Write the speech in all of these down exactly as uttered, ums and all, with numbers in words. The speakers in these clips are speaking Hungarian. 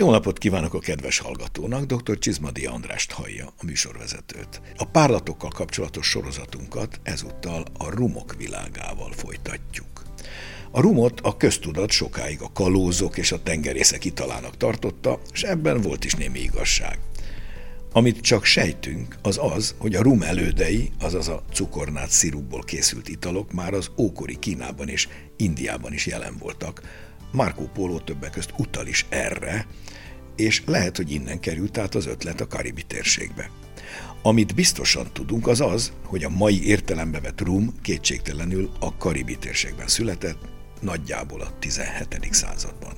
Jó napot kívánok a kedves hallgatónak, dr. Csizmadi András Tahaia, a műsorvezetőt. A párlatokkal kapcsolatos sorozatunkat ezúttal a rumok világával folytatjuk. A rumot a köztudat sokáig a kalózok és a tengerészek italának tartotta, és ebben volt is némi igazság. Amit csak sejtünk, az az, hogy a rum elődei, azaz a cukornát szirupból készült italok már az ókori Kínában és Indiában is jelen voltak. Marco Polo többek közt utal is erre, és lehet, hogy innen került át az ötlet a karibi térségbe. Amit biztosan tudunk, az az, hogy a mai értelembe vett rum kétségtelenül a karibi térségben született, nagyjából a tizenhetedik században.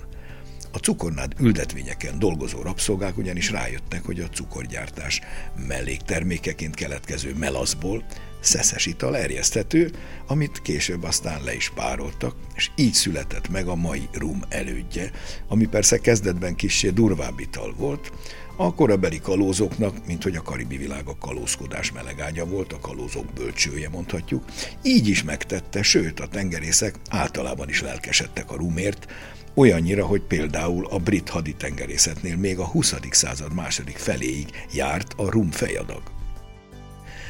A cukornád ültetvényeken dolgozó rabszolgák ugyanis rájöttek, hogy a cukorgyártás melléktermékeként keletkező melaszból szeszes ital erjeszthető, amit később aztán le is pároltak, és így született meg a mai rum elődje, ami persze kezdetben kissé durvább ital volt, a korabeli kalózoknak, mint hogy a karibi világ a kalózkodás melegágya volt, a kalózok bölcsője mondhatjuk, így is megtette, sőt a tengerészek általában is lelkesedtek a rumért, olyannyira, hogy például a brit haditengerészetnél még a huszadik század második feléig járt a rum fejadag.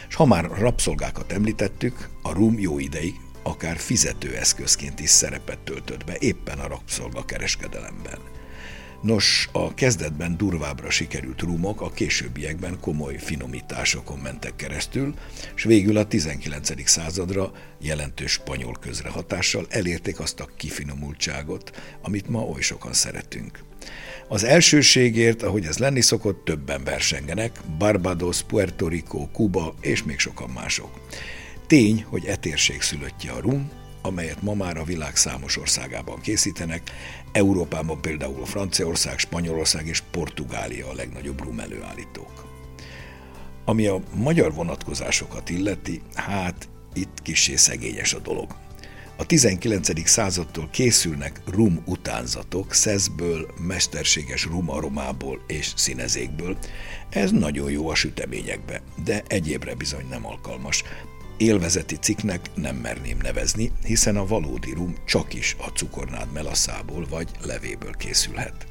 És ha már rabszolgákat említettük, a rum jó ideig akár fizetőeszközként is szerepet töltött be éppen a rabszolgakereskedelemben. Nos, a kezdetben durvábbra sikerült rumok a későbbiekben komoly finomításokon mentek keresztül, és végül a tizenkilencedik századra jelentős spanyol közrehatással elérték azt a kifinomultságot, amit ma oly sokan szeretünk. Az elsőségért, ahogy ez lenni szokott, többen versengenek, Barbados, Puerto Rico, Kuba és még sokan mások. Tény, hogy e térség szülöttje a rum, amelyet ma már a világ számos országában készítenek, Európában például Franciaország, Spanyolország és Portugália a legnagyobb rum előállítók. Ami a magyar vonatkozásokat illeti, hát itt kissé szegényes a dolog. A tizenkilencedik századtól készülnek rum utánzatok szeszből, mesterséges rum aromából és színezékből. Ez nagyon jó a süteményekbe, de egyébre bizony nem alkalmas. Élvezeti cikknek nem merném nevezni, hiszen a valódi rum csakis a cukornád melaszából vagy levéből készülhet.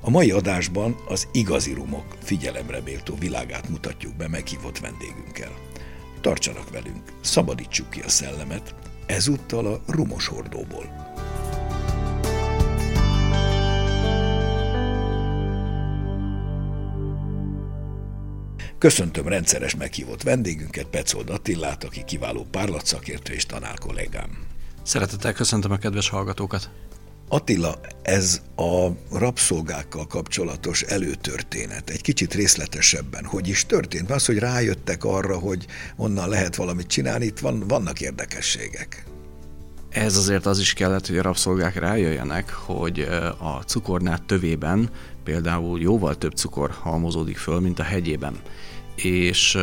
A mai adásban az igazi rumok figyelemre méltó világát mutatjuk be meghívott vendégünkkel. Tartsanak velünk, szabadítsuk ki a szellemet, ezúttal a rumos hordóból. Köszöntöm rendszeres meghívott vendégünket, Peczold Attilát, aki kiváló párlatszakértő és tanárkollégám. Szeretettel köszöntöm a kedves hallgatókat. Attila, ez a rabszolgákkal kapcsolatos előtörténet egy kicsit részletesebben. Hogy is történt? Mert az, hogy rájöttek arra, hogy onnan lehet valamit csinálni, itt van, vannak érdekességek. Ez azért az is kellett, hogy a rabszolgák rájöjjenek, hogy a cukornád tövében például jóval több cukor halmozódik föl, mint a hegyében. És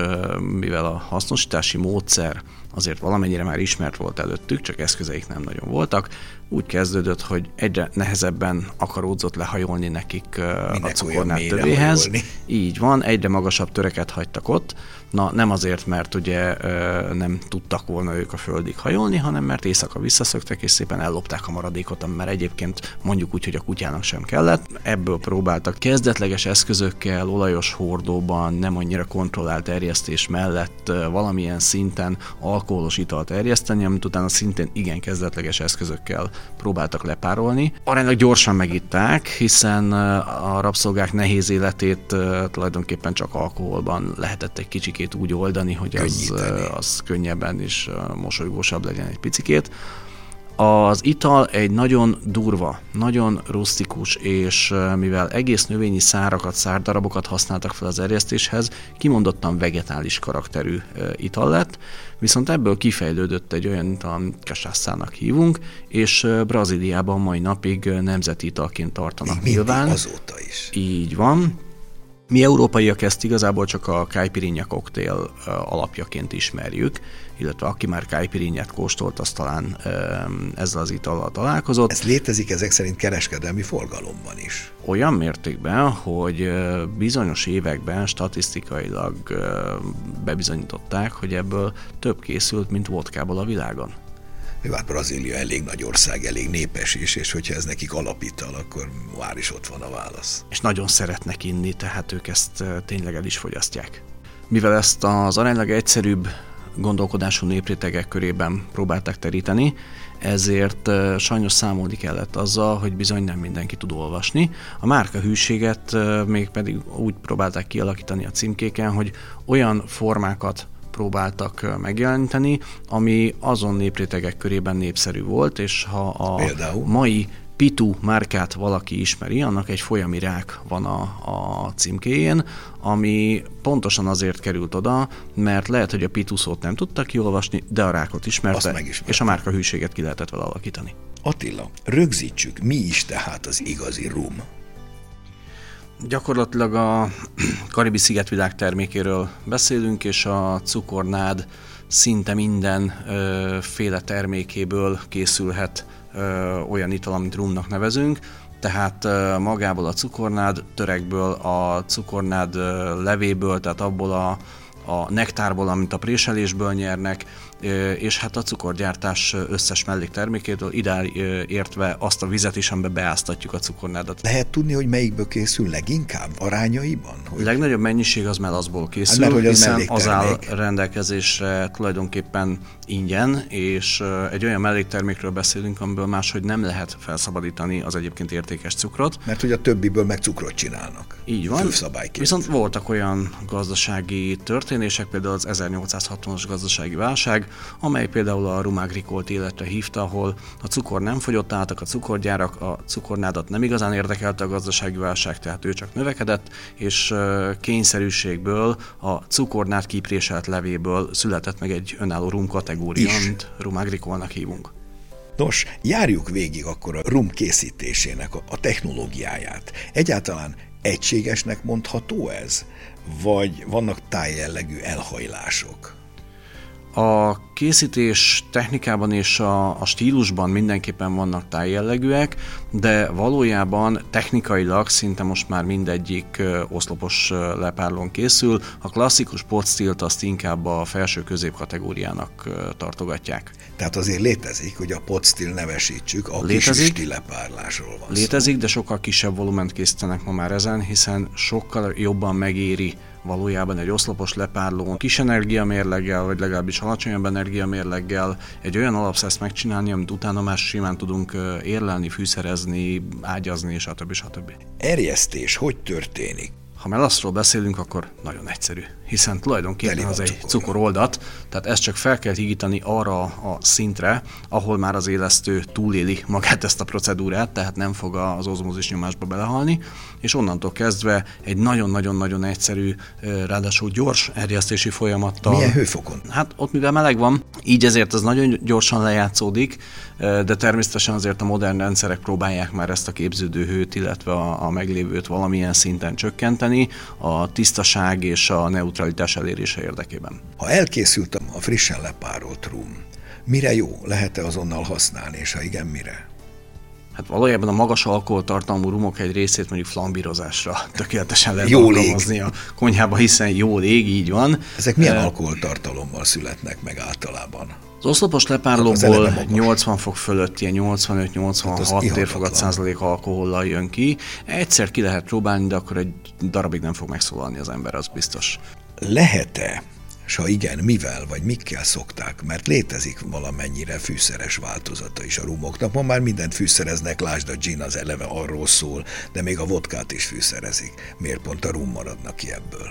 mivel a hasznosítási módszer azért valamennyire már ismert volt előttük, csak eszközeik nem nagyon voltak, úgy kezdődött, hogy egyre nehezebben akaródzott lehajolni nekik Minek a cukornád tövéhez. Hajolni. Így van, egyre magasabb töreket hagytak ott. Na, nem azért, mert ugye nem tudtak volna ők a földig hajolni, hanem mert éjszaka visszaszöktek, és szépen ellopták a maradékot, mert egyébként mondjuk úgy, hogy a kutyának sem kellett. Ebből próbáltak kezdetleges eszközökkel, olajos hordóban, nem annyira kontrollált erjesztés mellett valamilyen szinten alkoholos italt erjeszteni, amit utána szintén igen kezdetleges eszközökkel próbáltak lepárolni. Aránylag gyorsan megitták, hiszen a rabszolgák nehéz életét tulajdonképpen csak alkoholban lehetett egy kicsikét úgy oldani, hogy az, az könnyebben és mosolygósabb legyen egy picikét. Az ital egy nagyon durva, nagyon rusztikus, és mivel egész növényi szárakat, szárdarabokat használtak fel az erjesztéshez, kimondottan vegetális karakterű ital lett, viszont ebből kifejlődött egy olyan ital, amit cachaçának hívunk, és Brazíliában mai napig nemzeti italként tartanak nyilván. Azóta is. Így van. Mi európaiak ezt igazából csak a caipirinha koktél alapjaként ismerjük, illetve aki már caipirinhát kóstolt, az talán ezzel az itallal találkozott. Ez létezik ezek szerint kereskedelmi forgalomban is. Olyan mértékben, hogy bizonyos években statisztikailag bebizonyították, hogy ebből több készült, mint vodkából a világon. Jó, hát Brazília elég nagy ország, elég népes is, és hogyha ez nekik alapítal, akkor már is ott van a válasz. És nagyon szeretnek inni, tehát ők ezt tényleg el is fogyasztják. Mivel ezt az aránylag egyszerűbb gondolkodású néprétegek körében próbálták teríteni, ezért sajnos számolni kellett azzal, hogy bizony nem mindenki tud olvasni. A márkahűséget még pedig úgy próbálták kialakítani a címkéken, hogy olyan formákat próbáltak megjeleníteni, ami azon néprétegek körében népszerű volt, és ha a Például? mai Pitu márkát valaki ismeri, annak egy folyami rák van a, a címkéjén, ami pontosan azért került oda, mert lehet, hogy a Pitu szót nem tudtak kiolvasni, de a rákot ismerte, és a márkahűséget ki lehetett vele alakítani. Attila, rögzítsük, mi is tehát az igazi rum? Gyakorlatilag a karibi szigetvilág termékéről beszélünk, és a cukornád szinte minden ö, féle termékéből készülhet ö, olyan ital, amit rumnak nevezünk, tehát ö, magából a cukornád törekből, a cukornád ö, levéből, tehát abból a, a nektárból, amit a préselésből nyernek, ö, és hát a cukorgyártás összes melléktermékétől, ide értve azt a vizet is, amiben beáztatjuk a cukornádat. Lehet tudni, hogy melyikből készül leginkább arányaiban? Hogy... A legnagyobb mennyiség az melaszból készül, hát, mert, hiszen az áll rendelkezésre tulajdonképpen ingyen, és egy olyan melléktermékről beszélünk, amiből máshogy nem lehet felszabadítani az egyébként értékes cukrot. Mert hogy a többiből meg cukrot csinálnak. Így van. Főszabályként. Viszont voltak olyan gazdasági történések, például az ezernyolcszázhatvanas gazdasági válság, amely például a Rhum Agricole-t életre hívta, ahol a cukor nem fogyott, álltak a cukorgyárak, a cukornádat nem igazán érdekelte a gazdasági válság, tehát ő csak növekedett, és kényszerűségből a cukornád kipréselt levéből született meg egy önálló rum kategória, amit Rhum Agricole-nak hívunk. Nos, járjuk végig akkor a rum készítésének a technológiáját. Egyáltalán egységesnek mondható ez, vagy vannak tájjellegű elhajlások? A készítés technikában és a, a stílusban mindenképpen vannak tájjellegűek, de valójában technikailag szinte most már mindegyik oszlopos lepárlón készül. A klasszikus portstílt azt inkább a felső-közép kategóriának tartogatják. Tehát azért létezik, hogy a potstil nevesítsük, a létezik, kis stílepárlásról van Létezik, szó. De sokkal kisebb volument készítenek ma már ezen, hiszen sokkal jobban megéri valójában egy oszlopos lepárlón kis energiamérleggel, vagy legalábbis alacsonyabb energiamérleggel egy olyan alapszeszt megcsinálni, amit utána már simán tudunk érlelni, fűszerezni, ágyazni, stb. Stb. Erjesztés hogy történik? Ha melaszról beszélünk, akkor nagyon egyszerű, hiszen tulajdonképpen az egy cukoroldat, tehát ezt csak fel kell higítani arra a szintre, ahol már az élesztő túléli magát ezt a procedúrát, tehát nem fog az ozmózis nyomásba belehalni, és onnantól kezdve egy nagyon-nagyon-nagyon egyszerű, ráadásul gyors erjesztési folyamattal. Milyen hőfokon? Hát ott mivel meleg van, így ezért ez nagyon gyorsan lejátszódik, de természetesen azért a modern rendszerek próbálják már ezt a képződő hőt, illetve a, a meglévőt valamilyen szinten csökkenteni a tisztaság és a neutralitás elérése érdekében. Ha elkészült a frissen lepárolt rum, mire jó? Lehet-e azonnal használni, és ha igen, mire? Hát valójában a magas alkoholtartalmú rumok egy részét mondjuk flambírozásra tökéletesen lehet alkalmazni a konyhába, hiszen jó lég, így van. Ezek milyen e... alkoholtartalommal születnek meg általában? Az oszlopos lepárlóból nyolcvan fok fölött, ilyen nyolcvanöt-nyolcvanhat érfogat százalék alkohollal jön ki. Egyszer ki lehet próbálni, de akkor egy darabig nem fog megszólalni az ember, az biztos. Lehet-e? És ha igen, mivel vagy mikkel szokták, mert létezik valamennyire fűszeres változata is a rumoknak. Ma már mindent fűszereznek, lásd a gin az eleve arról szól, de még a vodkát is fűszerezik. Miért pont a rum maradnak ki ebből?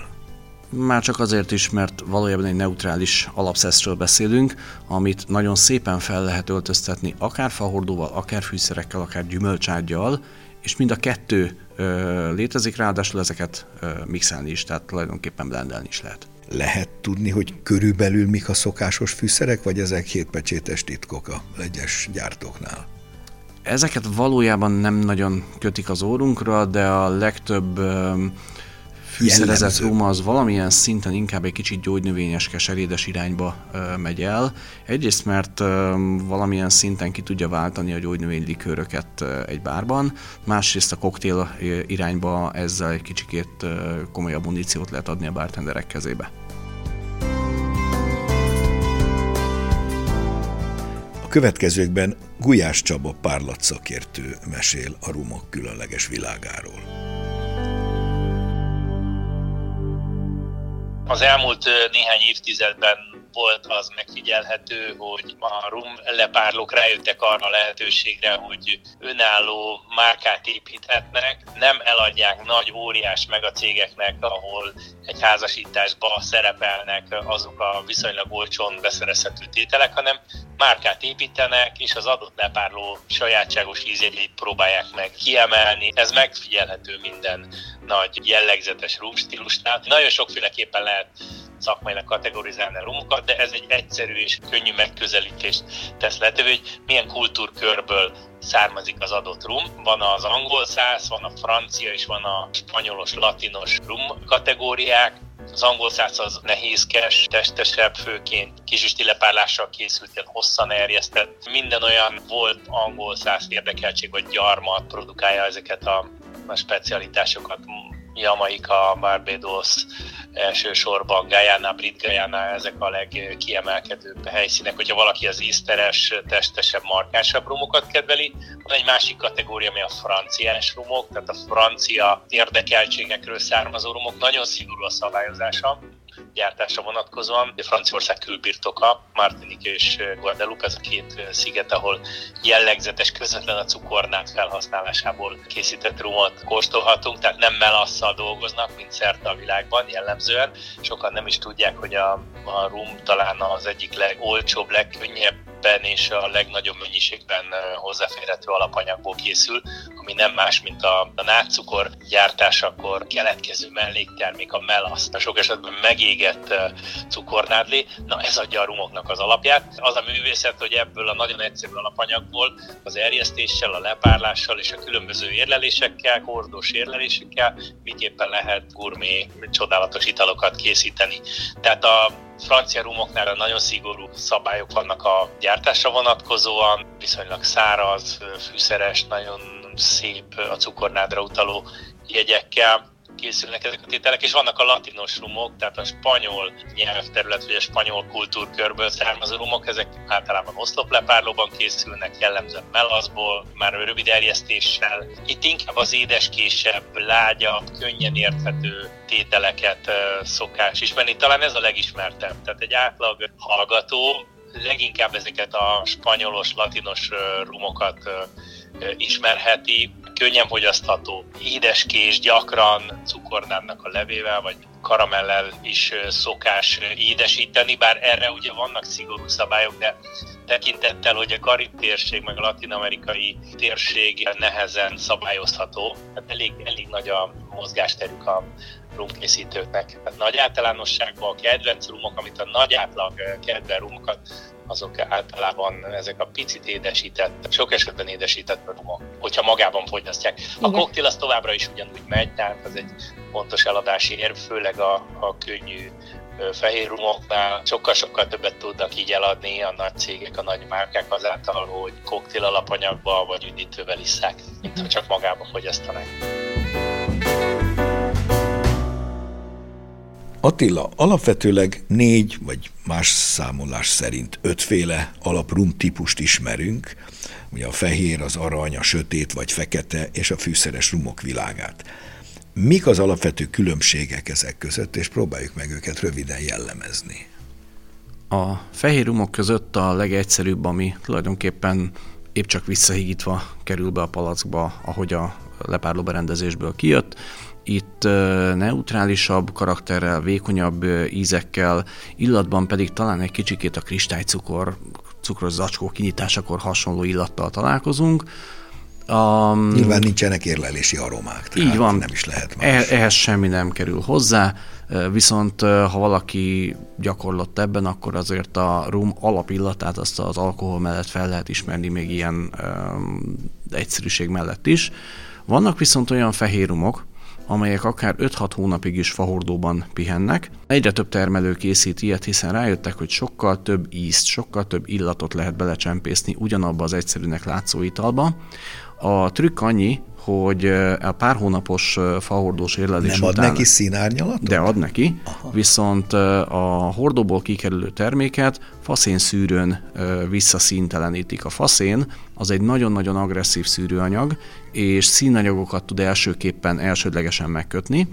Már csak azért is, mert valójában egy neutrális alapszeszről beszélünk, amit nagyon szépen fel lehet öltöztetni, akár fahordóval, akár fűszerekkel, akár gyümölcsággyal, és mind a kettő ö, létezik, ráadásul ezeket ö, mixelni is, tehát tulajdonképpen blendelni is lehet. Lehet tudni, hogy körülbelül mik a szokásos fűszerek, vagy ezek hétpecsétes titkok a legyes gyártóknál? Ezeket valójában nem nagyon kötik az órunkra, de a legtöbb fűszerezett rum az valamilyen szinten inkább egy kicsit gyógynövényes, keserédes irányba megy el. Egyrészt, mert valamilyen szinten ki tudja váltani a gyógynövénylikőröket egy bárban, másrészt a koktél irányba ezzel egy kicsikét komolyabb muníciót lehet adni a bartenderek kezébe. A következőkben Gulyás Csaba párlatszakértő mesél a rumok különleges világáról. Az elmúlt néhány évtizedben volt az megfigyelhető, hogy a rum lepárlók rájöttek arra a lehetőségre, hogy önálló márkát építhetnek, nem eladják nagy, óriás megacégeknek, ahol egy házasításban szerepelnek azok a viszonylag olcsón beszerezhető tételek, hanem márkát építenek, és az adott lepárló sajátságos ízjegyét próbálják meg kiemelni. Ez megfigyelhető minden nagy jellegzetes rumstílusnál. Nagyon sokféleképpen lehet szakmailag kategorizálni a rumokat, de ez egy egyszerű és könnyű megközelítést tesz lehetővé, hogy milyen kultúrkörből származik az adott rum. Van az angol száz, van a francia és van a spanyolos, latinos rum kategóriák. Az angol száz az nehézkes, testesebb, főként kisüsti lepárlással készült, ilyen hosszan erjesztett. Minden olyan volt angol száz érdekeltség vagy gyarmat produkálja ezeket a, a specialitásokat. Jamaica, Barbados, elsősorban Guyana, Brit Guyana, ezek a legkiemelkedőbb helyszínek, hogyha valaki az ízteres, testesebb, markánsabb rumokat kedveli. Van egy másik kategória, ami a franciás rumok, tehát a francia érdekeltségekről származó rumok, nagyon szigorú a szabályozása, gyártásra vonatkozóan. Franciaország külbirtoka, Martinique és Guadeloupe, ez a két sziget, ahol jellegzetes, közvetlen a cukornát felhasználásából készített rumot kóstolhatunk, tehát nem melasszal dolgoznak, mint szerte a világban jellemzően. Sokan nem is tudják, hogy a, a rum talán az egyik legolcsóbb, legkönnyebben és a legnagyobb mennyiségben hozzáférhető alapanyagból készül, ami nem más, mint a, a nátszukor gyártásakor keletkező melléktermék, a melasz. Sok esetben megégett cukornádli, na ez adja a rumoknak az alapját. Az a művészet, hogy ebből a nagyon egyszerű alapanyagból az erjesztéssel, a lepárlással és a különböző érlelésekkel, hordós érlelésekkel miképpen lehet gurmé, csodálatos italokat készíteni. Tehát a francia rumoknál nagyon szigorú szabályok vannak a gyártásra vonatkozóan, viszonylag száraz, fűszeres, nagyon szép a cukornádra utaló jegyekkel készülnek ezek a tételek, és vannak a latinos rumok, tehát a spanyol nyelvterület, vagy a spanyol kultúrkörből származó rumok, ezek általában oszloplepárlóban készülnek, jellemzően melaszból, már rövid erjesztéssel. Itt inkább az édeskésebb, lágyabb, könnyen érthető tételeket szokás ismerni, talán ez a legismertebb, tehát egy átlag hallgató leginkább ezeket a spanyolos, latinos rumokat ismerheti, könnyen fogyasztható, édeskés, gyakran cukornádnak a levével vagy karamellel is szokás édesíteni, bár erre ugye vannak szigorú szabályok, de tekintettel, hogy a karib térség meg a latin-amerikai térség nehezen szabályozható, tehát elég, elég nagy a mozgásterük a rumkészítőknek. Tehát nagy általánosságban a kedvenc rumok, amit a nagy átlag kedvenc rumokat, azok általában ezek a picit édesített, sok esetben édesített rumok, hogyha magában fogyasztják. A koktél az továbbra is ugyanúgy megy, tehát az egy fontos eladási érv, főleg a, a könnyű fehér rumoknál sokkal-sokkal többet tudnak így eladni a nagy cégek, a nagy márkák azáltal, hogy koktél alapanyagba vagy üdítővel isszák, mint ha csak magában fogyasztanak. Attila, alapvetőleg négy, vagy más számolás szerint ötféle alaprum típust ismerünk, ugye a fehér, az arany, a sötét vagy fekete és a fűszeres rumok világát. Mik az alapvető különbségek ezek között, és próbáljuk meg őket röviden jellemezni. A fehér rumok között a legegyszerűbb, ami tulajdonképpen épp csak visszahigítva kerül be a palackba, ahogy a lepárló berendezésből kijött. Itt neutrálisabb karakterrel, vékonyabb ízekkel, illatban pedig talán egy kicsikét a kristálycukor, cukros zacskó kinyitásakor hasonló illattal találkozunk. Um, Nyilván nincsenek érlelési aromák, tehát így van, nem is lehet más. Eh- ehhez semmi nem kerül hozzá, viszont ha valaki gyakorlott ebben, akkor azért a rum alapillatát azt az alkohol mellett fel lehet ismerni még ilyen um, egyszerűség mellett is. Vannak viszont olyan fehér rumok, amelyek akár öt-hat hónapig is fahordóban pihennek. Egyre több termelő készít ilyet, hiszen rájöttek, hogy sokkal több ízt, sokkal több illatot lehet belecsempészni ugyanabba az egyszerűnek látszó italba. A trükk annyi, hogy a pár hónapos fahordós érlelés nem után... Nem ad neki színárnyalatot? De ad neki, aha. Viszont a hordóból kikerülő terméket faszénszűrőn visszaszíntelenítik. A faszén az egy nagyon-nagyon agresszív szűrőanyag, és színanyagokat tud elsőképpen elsődlegesen megkötni.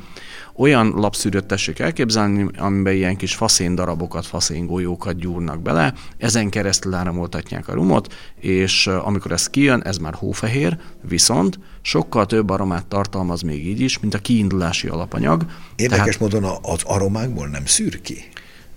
Olyan lapszűrőt tessék elképzelni, amiben ilyen kis faszén darabokat, faszén golyókat gyúrnak bele, ezen keresztül áramoltatják a rumot, és amikor ez kijön, ez már hófehér, viszont sokkal több aromát tartalmaz még így is, mint a kiindulási alapanyag. Érdekes Tehát... módon az aromákból nem szűr ki.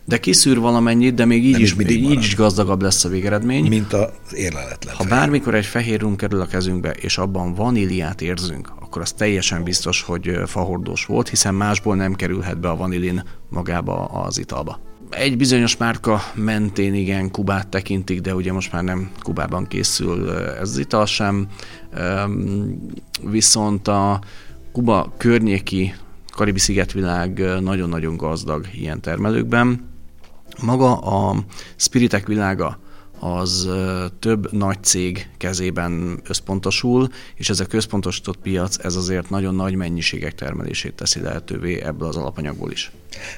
De kiszűr valamennyit, de még így is, is, így is gazdagabb lesz a végeredmény. Mint az érleletlen. Ha fehér. Bármikor egy fehér rum kerül a kezünkbe, és abban vaníliát érzünk, akkor az teljesen biztos, hogy fahordós volt, hiszen másból nem kerülhet be a vanilin magába az italba. Egy bizonyos márka mentén igen Kubát tekintik, de ugye most már nem Kubában készül ez az ital sem. Viszont a Kuba környéki karibi szigetvilág nagyon-nagyon gazdag ilyen termelőkben. Maga a spiritek világa az több nagy cég kezében összpontosul, és ez a központosított piac, ez azért nagyon nagy mennyiségek termelését teszi lehetővé ebből az alapanyagból is.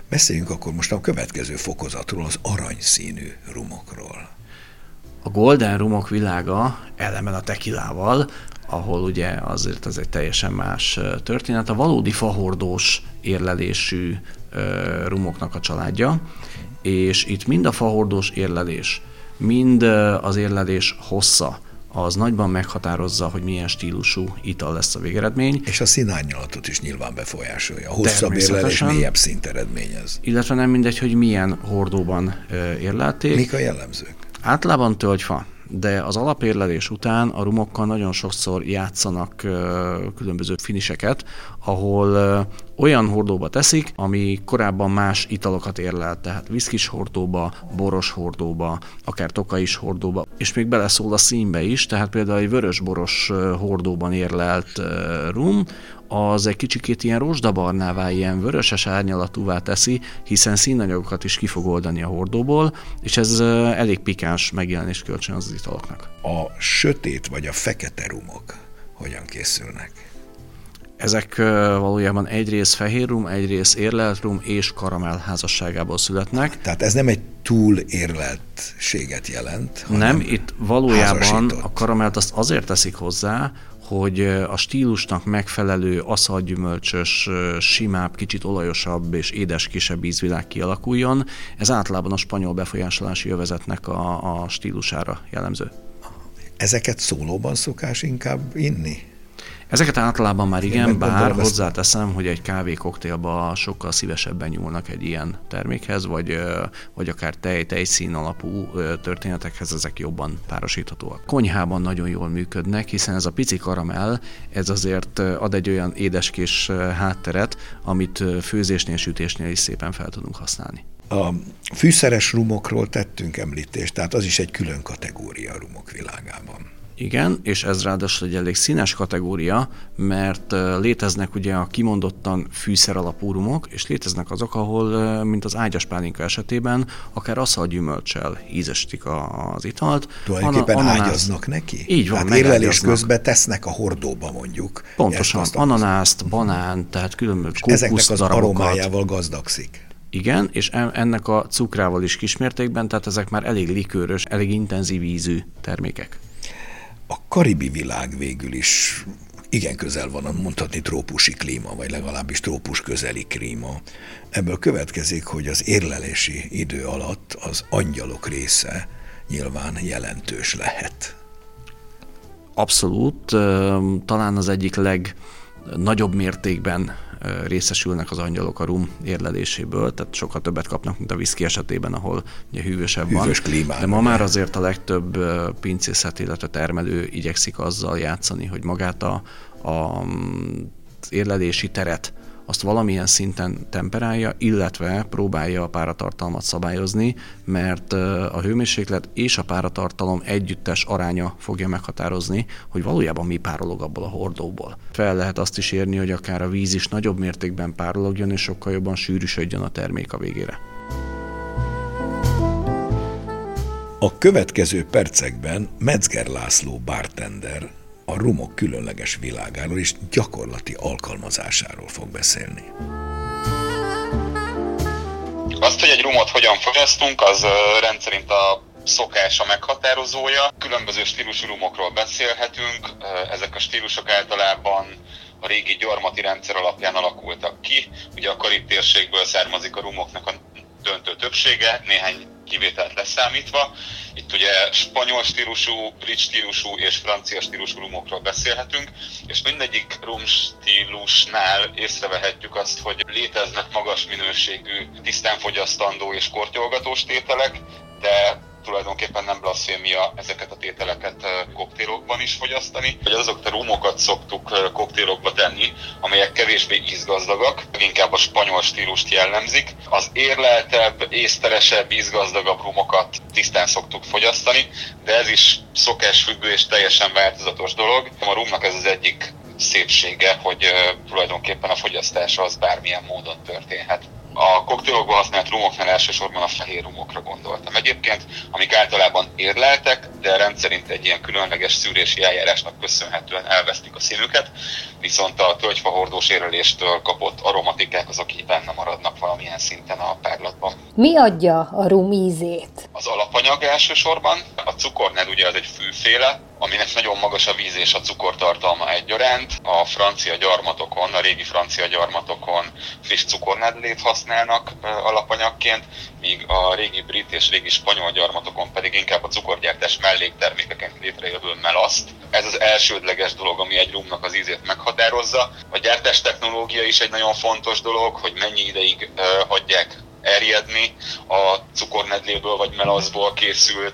Beszéljünk akkor most a következő fokozatról, az aranyszínű rumokról. A golden rumok világa ellenben a tekilával, ahol ugye azért ez egy teljesen más történet, a valódi fahordós érlelésű rumoknak a családja, és itt mind a fahordós érlelés, mind az érlelés hossza, az nagyban meghatározza, hogy milyen stílusú ital lesz a végeredmény. És a színárnyalatot is nyilván befolyásolja. A hosszabb érlelés mélyebb szint eredményez. Illetve nem mindegy, hogy milyen hordóban érlelték. Mik a jellemzők? Általában tölgyfa, de az alapérlelés után a rumokkal nagyon sokszor játszanak különböző finiseket, ahol olyan hordóba teszik, ami korábban más italokat érlelt, tehát viszkis hordóba, boros hordóba, akár tokais hordóba, és még beleszól a színbe is, tehát például egy vörös-boros hordóban érlelt rum, az egy kicsikét ilyen rozsdabarnává, ilyen vöröses árnyalatúvá teszi, hiszen színanyagokat is ki fog oldani a hordóból, és ez elég pikáns megjelenés kölcsön az italoknak. A sötét vagy a fekete rumok hogyan készülnek? Ezek valójában egyrészt fehér rum, egyrészt érlelt rum és karamell házasságából születnek. Tehát ez nem egy túl érleltséget jelent? Nem, itt valójában házasított. A karamellt azt azért teszik hozzá, hogy a stílusnak megfelelő aszalgyümölcsös, simább, kicsit olajosabb és édes kisebb ízvilág kialakuljon. Ez általában a spanyol befolyásolási övezetnek a, a stílusára jellemző. Ezeket szólóban szokás inkább inni? Ezeket általában már igen, igen bár hozzáteszem, hogy egy kávékoktélba sokkal szívesebben nyúlnak egy ilyen termékhez, vagy, vagy akár tej, tejszín alapú történetekhez ezek jobban párosíthatóak. Konyhában nagyon jól működnek, hiszen ez a pici karamell, ez azért ad egy olyan édeskés hátteret, amit főzésnél, sütésnél is szépen fel tudunk használni. A fűszeres rumokról tettünk említést, tehát az is egy külön kategória a rumok világában. Igen, és ez ráadásul egy elég színes kategória, mert léteznek ugye a kimondottan fűszer alapú rumok, és léteznek azok, ahol, mint az ágyaspálinka esetében, akár aszalgyümölccsel ízesítik az italt. Tulajdonképpen ananász... ágyaznak neki? Így van. Hát érlelés közben tesznek a hordóba mondjuk. Pontosan, ananászt, banánt, tehát különböző kókuszdarabokat. Ezeknek az aromájával gazdagszik. Igen, és ennek a cukrával is kismértékben, tehát ezek már elég likőrös, elég intenzív ízű termékek. A karibi világ végül is igen közel van, mondhatni trópusi klíma, vagy legalábbis trópus közeli klíma. Ebből következik, hogy az érlelési idő alatt az angyalok része nyilván jelentős lehet. Abszolút, talán az egyik legnagyobb mértékben részesülnek az angyalok a rum érleléséből, tehát sokkal többet kapnak, mint a viszki esetében, ahol ugye hűvösebb van. Hűvös klímában. De ma már azért a legtöbb pincészet, illetve termelő igyekszik azzal játszani, hogy magát a, a, az érlelési teret azt valamilyen szinten temperálja, illetve próbálja a páratartalmat szabályozni, mert a hőmérséklet és a páratartalom együttes aránya fogja meghatározni, hogy valójában mi párolog abból a hordóból. Fel lehet azt is érni, hogy akár a víz is nagyobb mértékben párologjon, és sokkal jobban sűrűsödjön a termék a végére. A következő percekben Metzger László bartender a rumok különleges világáról és gyakorlati alkalmazásáról fog beszélni. Azt, hogy egy rumot hogyan fogyasztunk, az rendszerint a szokás a meghatározója. Különböző stílusú rumokról beszélhetünk, ezek a stílusok általában a régi gyarmati rendszer alapján alakultak ki. Ugye a Karib térségből származik a rumoknak a döntő többsége, néhány kivételt leszámítva. Itt ugye spanyol stílusú, brit stílusú és francia stílusú rumokról beszélhetünk, és mindegyik rum stílusnál észrevehetjük azt, hogy léteznek magas minőségű, tisztán fogyasztandó és kortyolgatós tételek, de tulajdonképpen nem blaszfémia ezeket a tételeket koktélokban is fogyasztani. Vagy azok a rumokat szoktuk koktélokba tenni, amelyek kevésbé ízgazdagak, inkább a spanyol stílust jellemzik. Az érleltebb, észtelesebb, ízgazdagabb rumokat tisztán szoktuk fogyasztani, de ez is szokásfüggő és teljesen változatos dolog. A rumnak ez az egyik szépsége, hogy tulajdonképpen a fogyasztása az bármilyen módon történhet. A koktélokban használt rumoknál elsősorban a fehér rumokra gondoltam egyébként, amik általában érleltek, de rendszerint egy ilyen különleges szűrési eljárásnak köszönhetően elvesztik a színüket, viszont a tölgyfahordós érleléstől kapott aromatikák azok így benne maradnak valamilyen szinten a párlatban. Mi adja a rum ízét? Az alapanyag elsősorban, a cukornál ugye az egy fűféle, aminek nagyon magas a víz és a cukortartalma egyaránt. A francia gyarmatokon, a régi francia gyarmatokon friss cukornádlét használnak alapanyagként, míg a régi brit és régi spanyol gyarmatokon pedig inkább a cukorgyártás melléktermékeként létrejövő melaszt. Ez az elsődleges dolog, ami egy rumnak az ízét meghatározza. A gyártás technológia is egy nagyon fontos dolog, hogy mennyi ideig uh, hagyják erjedni a cukornedléből vagy melaszból készülő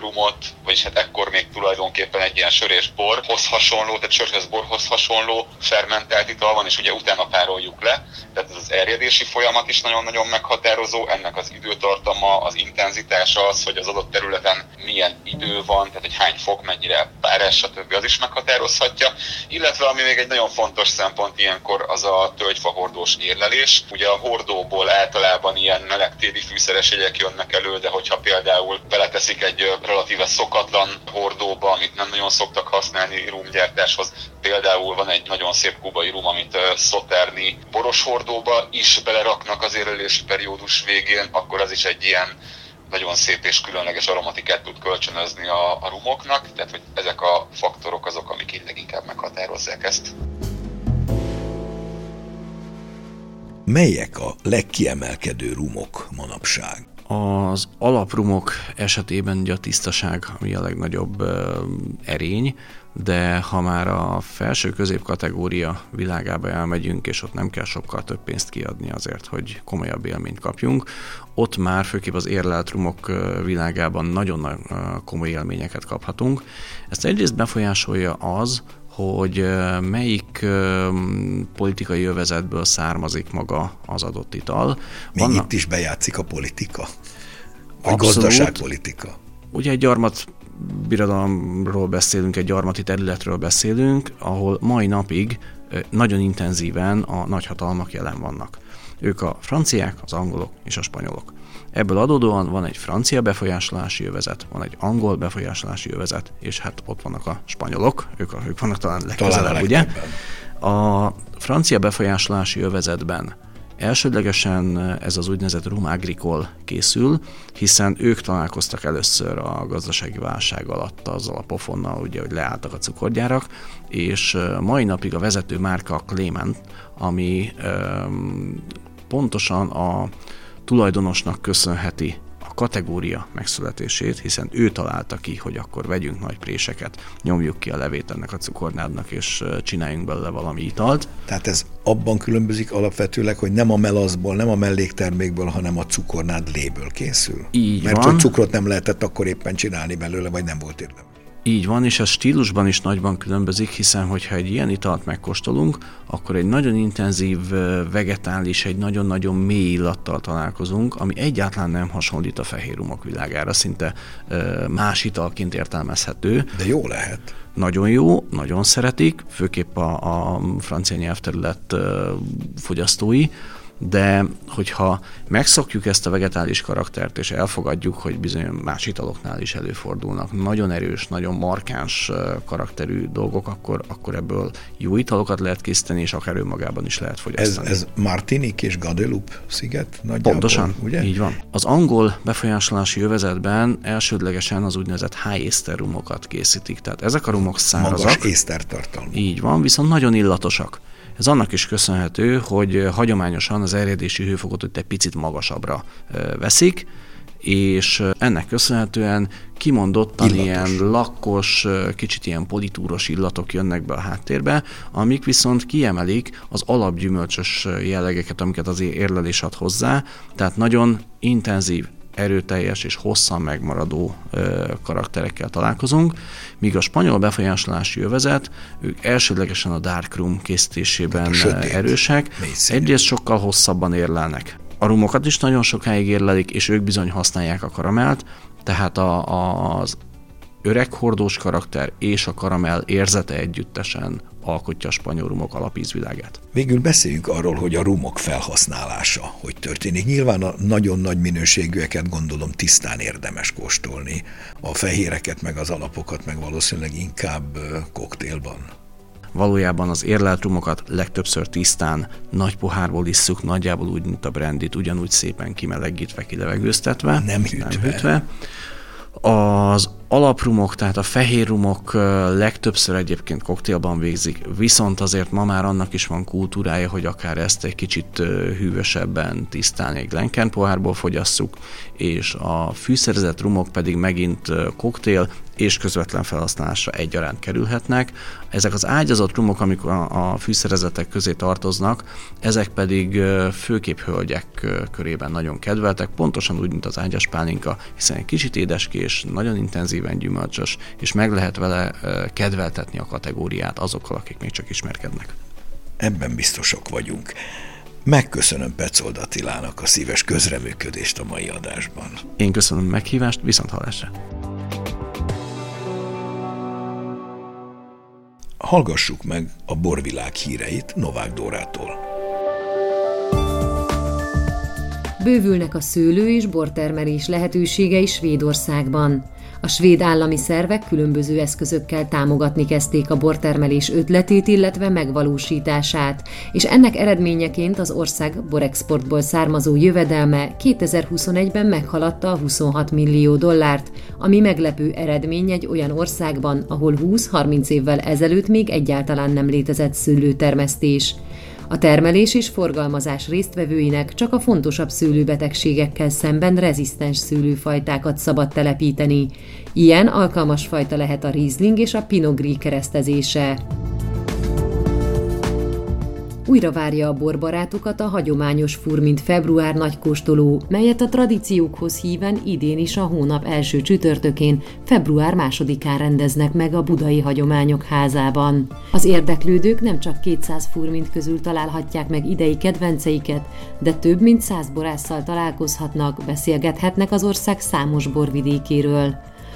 rumot, vagyis hát ekkor még tulajdonképpen egy ilyen sör és borhoz hasonló, tehát sörhöz borhoz hasonló fermentált ital van, és ugye utána pároljuk le, tehát ez az erjedési folyamat is nagyon-nagyon meghatározó, ennek az időtartama, az intenzitása az, hogy az adott területen milyen idő van, tehát hogy hány fok, mennyire párás, stb. Az is meghatározhatja, illetve ami még egy nagyon fontos szempont ilyenkor, az a tölgyfahordós érlelés. Ugye a hordóból általában ilyen meleg téli fűszeres jegyek jönnek elő, de hogyha például beleteszik egy relatíve szokatlan hordóba, amit nem nagyon szoktak használni rumgyártáshoz, például van egy nagyon szép kubai rum, amit szoterni boros hordóba is beleraknak az érlelési periódus végén, akkor az is egy ilyen nagyon szép és különleges aromatikát tud kölcsönözni a, a rumoknak, tehát hogy ezek a faktorok azok, amik így leginkább meghatározzák ezt. Melyek a legkiemelkedő rumok manapság? Az alaprumok esetében ugye a tisztaság, ami a legnagyobb erény, de ha már a felső-közép kategória világába elmegyünk, és ott nem kell sokkal több pénzt kiadni azért, hogy komolyabb élményt kapjunk, ott már főképp az érlelt rumok világában nagyon komoly élményeket kaphatunk. Ezt egyrészt befolyásolja az, hogy melyik politikai övezetből származik maga az adott ital. Még Anna... itt is bejátszik a politika, vagy gazdaságpolitika. Ugye egy gyarmat birodalomról beszélünk, egy gyarmati területről beszélünk, ahol mai napig nagyon intenzíven a nagyhatalmak jelen vannak. Ők a franciák, az angolok és a spanyolok. Ebből adódóan van egy francia befolyásolási övezet, van egy angol befolyásolási övezet, és hát ott vannak a spanyolok, ők, ők vannak talán legközelebb, ugye? A francia befolyásolási övezetben elsődlegesen ez az úgynevezett Rhum Agricole készül, hiszen ők találkoztak először a gazdasági válság alatt azzal a pofonnal, ugye, hogy leálltak a cukorgyárak, és mai napig a vezető márka a Clément, ami öm, pontosan a tulajdonosnak köszönheti a kategória megszületését, hiszen ő találta ki, hogy akkor vegyünk nagy préseket, nyomjuk ki a levét ennek a cukornádnak, és csináljunk belőle valami italt. Tehát ez abban különbözik alapvetőleg, hogy nem a melaszból, nem a melléktermékből, hanem a cukornádléből készül. Így Mert van. Hogy cukrot nem lehetett akkor éppen csinálni belőle, vagy nem volt érdemes. Így van, és ez stílusban is nagyban különbözik, hiszen hogyha egy ilyen italt megkóstolunk, akkor egy nagyon intenzív, vegetális, egy nagyon-nagyon mély illattal találkozunk, ami egyáltalán nem hasonlít a fehér rumok világára, szinte más italként értelmezhető. De jó lehet. Nagyon jó, nagyon szeretik, főképp a, a francia nyelvterület fogyasztói, de hogyha megszokjuk ezt a vegetális karaktert, és elfogadjuk, hogy bizony más italoknál is előfordulnak nagyon erős, nagyon markáns karakterű dolgok, akkor, akkor ebből jó italokat lehet készíteni, és akár önmagában is lehet fogyasztani. Ez, ez Martinique és Guadeloupe sziget nagyjából, pontosan, ugye? Így van. Az angol befolyásolási övezetben elsődlegesen az úgynevezett high ester rumokat készítik, tehát ezek a rumok szárazak. Magas észtertartalmú. Így van, viszont nagyon illatosak. Ez annak is köszönhető, hogy hagyományosan az erjedési hőfokot egy picit magasabbra veszik, és ennek köszönhetően kimondottan illatos, ilyen lakkos, kicsit ilyen politúros illatok jönnek be a háttérbe, amik viszont kiemelik az alapgyümölcsös jellegeket, amiket az érlelés ad hozzá, tehát nagyon intenzív, erőteljes és hosszan megmaradó ö, karakterekkel találkozunk, míg a spanyol befolyásolási övezet, ők elsődlegesen a dark rum készítésében sötét, erősek, mészínű. Egyrészt sokkal hosszabban érlelnek. A rumokat is nagyon sokáig érlelik, és ők bizony használják a karamelt, tehát a, a, az öreghordós karakter és a karamell érzete együttesen alkotja a spanyol rumok alapízvilágát. Végül beszéljünk arról, hogy a rumok felhasználása hogy történik. Nyilván a nagyon nagy minőségűeket gondolom tisztán érdemes kóstolni. A fehéreket, meg az alapokat, meg valószínűleg inkább koktélban. Valójában az érlelt rumokat legtöbbször tisztán, nagy pohárból isszuk, nagyjából úgy, mint a brandit, ugyanúgy szépen kimelegítve, kilevegőztetve. Nem hűtve. Nem hűtve. Az alaprumok, tehát a fehér rumok legtöbbször egyébként koktélban végzik, viszont azért ma már annak is van kultúrája, hogy akár ezt egy kicsit hűvösebben, tisztán egy Glencairn pohárból fogyasszuk, és a fűszerezett rumok pedig megint koktél és közvetlen felhasználásra egyaránt kerülhetnek. Ezek az ágyazott rumok, amik a fűszerezetek közé tartoznak, ezek pedig főképp hölgyek körében nagyon kedveltek, pontosan úgy, mint az ágyas pálinka, hiszen egy kicsit édeskés, nagyon intenzíven gyümölcsös, és meg lehet vele kedveltetni a kategóriát azokkal, akik még csak ismerkednek. Ebben biztosak vagyunk. Megköszönöm Peczold Attilának a szíves közreműködést a mai adásban. Én köszönöm a meghívást, viszont hallásra! Hallgassuk meg a borvilág híreit Novák Dórától. Bővülnek a szőlő- és bortermelés lehetőségei Svédországban. A svéd állami szervek különböző eszközökkel támogatni kezdték a bortermelés ötletét, illetve megvalósítását, és ennek eredményeként az ország borexportból származó jövedelme kétezer-huszonegyben meghaladta a huszonhat millió dollárt, ami meglepő eredmény egy olyan országban, ahol húsz-harminc évvel ezelőtt még egyáltalán nem létezett szőlőtermesztés. A termelés és forgalmazás résztvevőinek csak a fontosabb szőlőbetegségekkel szemben rezisztens szőlőfajtákat szabad telepíteni. Ilyen alkalmas fajta lehet a Riesling és a Pinot Gris keresztezése. Újra várja a borbarátokat a hagyományos Furmint február nagykóstoló, melyet a tradíciókhoz híven idén is a hónap első csütörtökén, február másodikán rendeznek meg a Budai Hagyományok Házában. Az érdeklődők nem csak kétszáz Furmint közül találhatják meg idei kedvenceiket, de több mint száz borásszal találkozhatnak, beszélgethetnek az ország számos borvidékéről.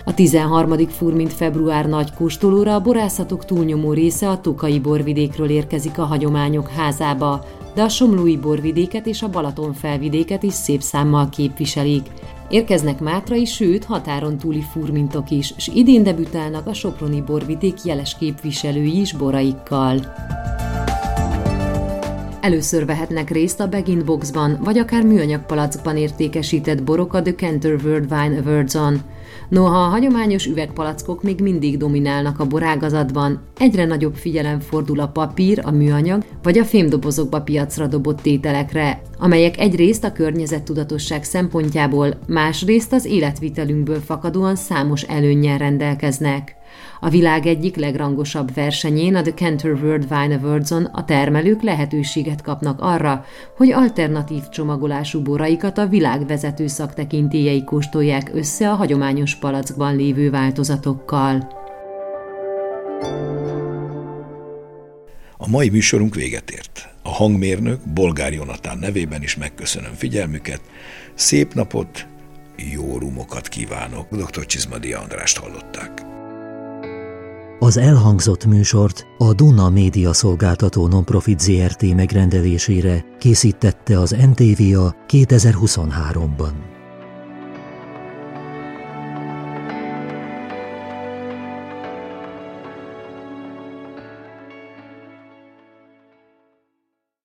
A tizenharmadik Furmint február nagykóstolóra a borászatok túlnyomó része a Tokaji borvidékről érkezik a Hagyományok Házába, de a Somlói borvidéket és a Balaton felvidéket is szép számmal képviselik. Érkeznek Mátrai, sőt határon túli furmintok is, s idén debütálnak a Soproni borvidék jeles képviselői is boraikkal. Először vehetnek részt a Bag-in-Boxban, vagy akár műanyagpalackban értékesített borok a Decanter World Wine Awards-on. Noha a hagyományos üvegpalackok még mindig dominálnak a borágazatban, egyre nagyobb figyelem fordul a papír, a műanyag vagy a fémdobozokba piacra dobott tételekre, amelyek egyrészt a környezettudatosság szempontjából, másrészt az életvitelünkből fakadóan számos előnnyel rendelkeznek. A világ egyik legrangosabb versenyén, a Decanter World Wine Awards-on a termelők lehetőséget kapnak arra, hogy alternatív csomagolású boraikat a világ vezető szaktekintélyei kóstolják össze a hagyományos palackban lévő változatokkal. A mai műsorunk véget ért. A hangmérnök Bolgár Jonatán nevében is megköszönöm figyelmüket. Szép napot, jó rumokat kívánok. doktor Csizmadi Andrást hallották. Az elhangzott műsort a Duna Média Szolgáltató Nonprofit zé er té megrendelésére készítette az em té vé á kétezer-huszonháromban.